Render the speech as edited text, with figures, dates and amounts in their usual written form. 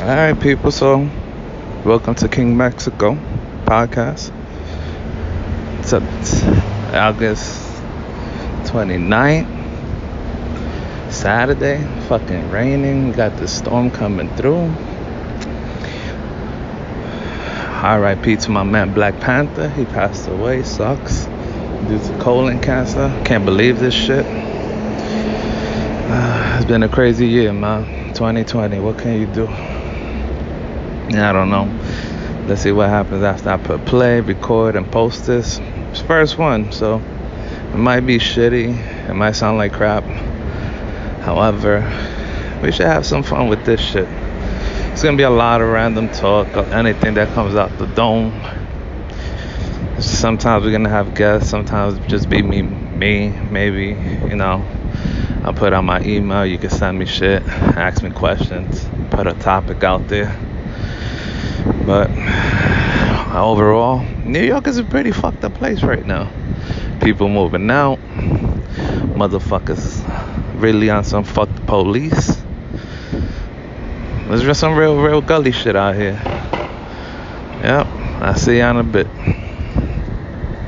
Alright people, so welcome to King Mexico podcast. It's August 29th, Saturday, fucking raining, we got this storm coming through. R.I.P. to my man Black Panther, he passed away, sucks, due to colon cancer. Can't believe this shit. It's been a crazy year, man. 2020, what can you do? I don't know. Let's see what happens after I put play, record, and post this. It's first one, so it might be shitty. It might sound like crap. However, we should have some fun with this shit. It's gonna be a lot of random talk, anything that comes out the dome. Sometimes we're gonna have guests, sometimes just be me, maybe, you know. I'll put out my email, you can send me shit, ask me questions, put a topic out there. But overall, New York is a pretty fucked up place right now. People moving out. Motherfuckers really on some fuck the police. There's just some real gully shit out here. Yep, I see you in a bit.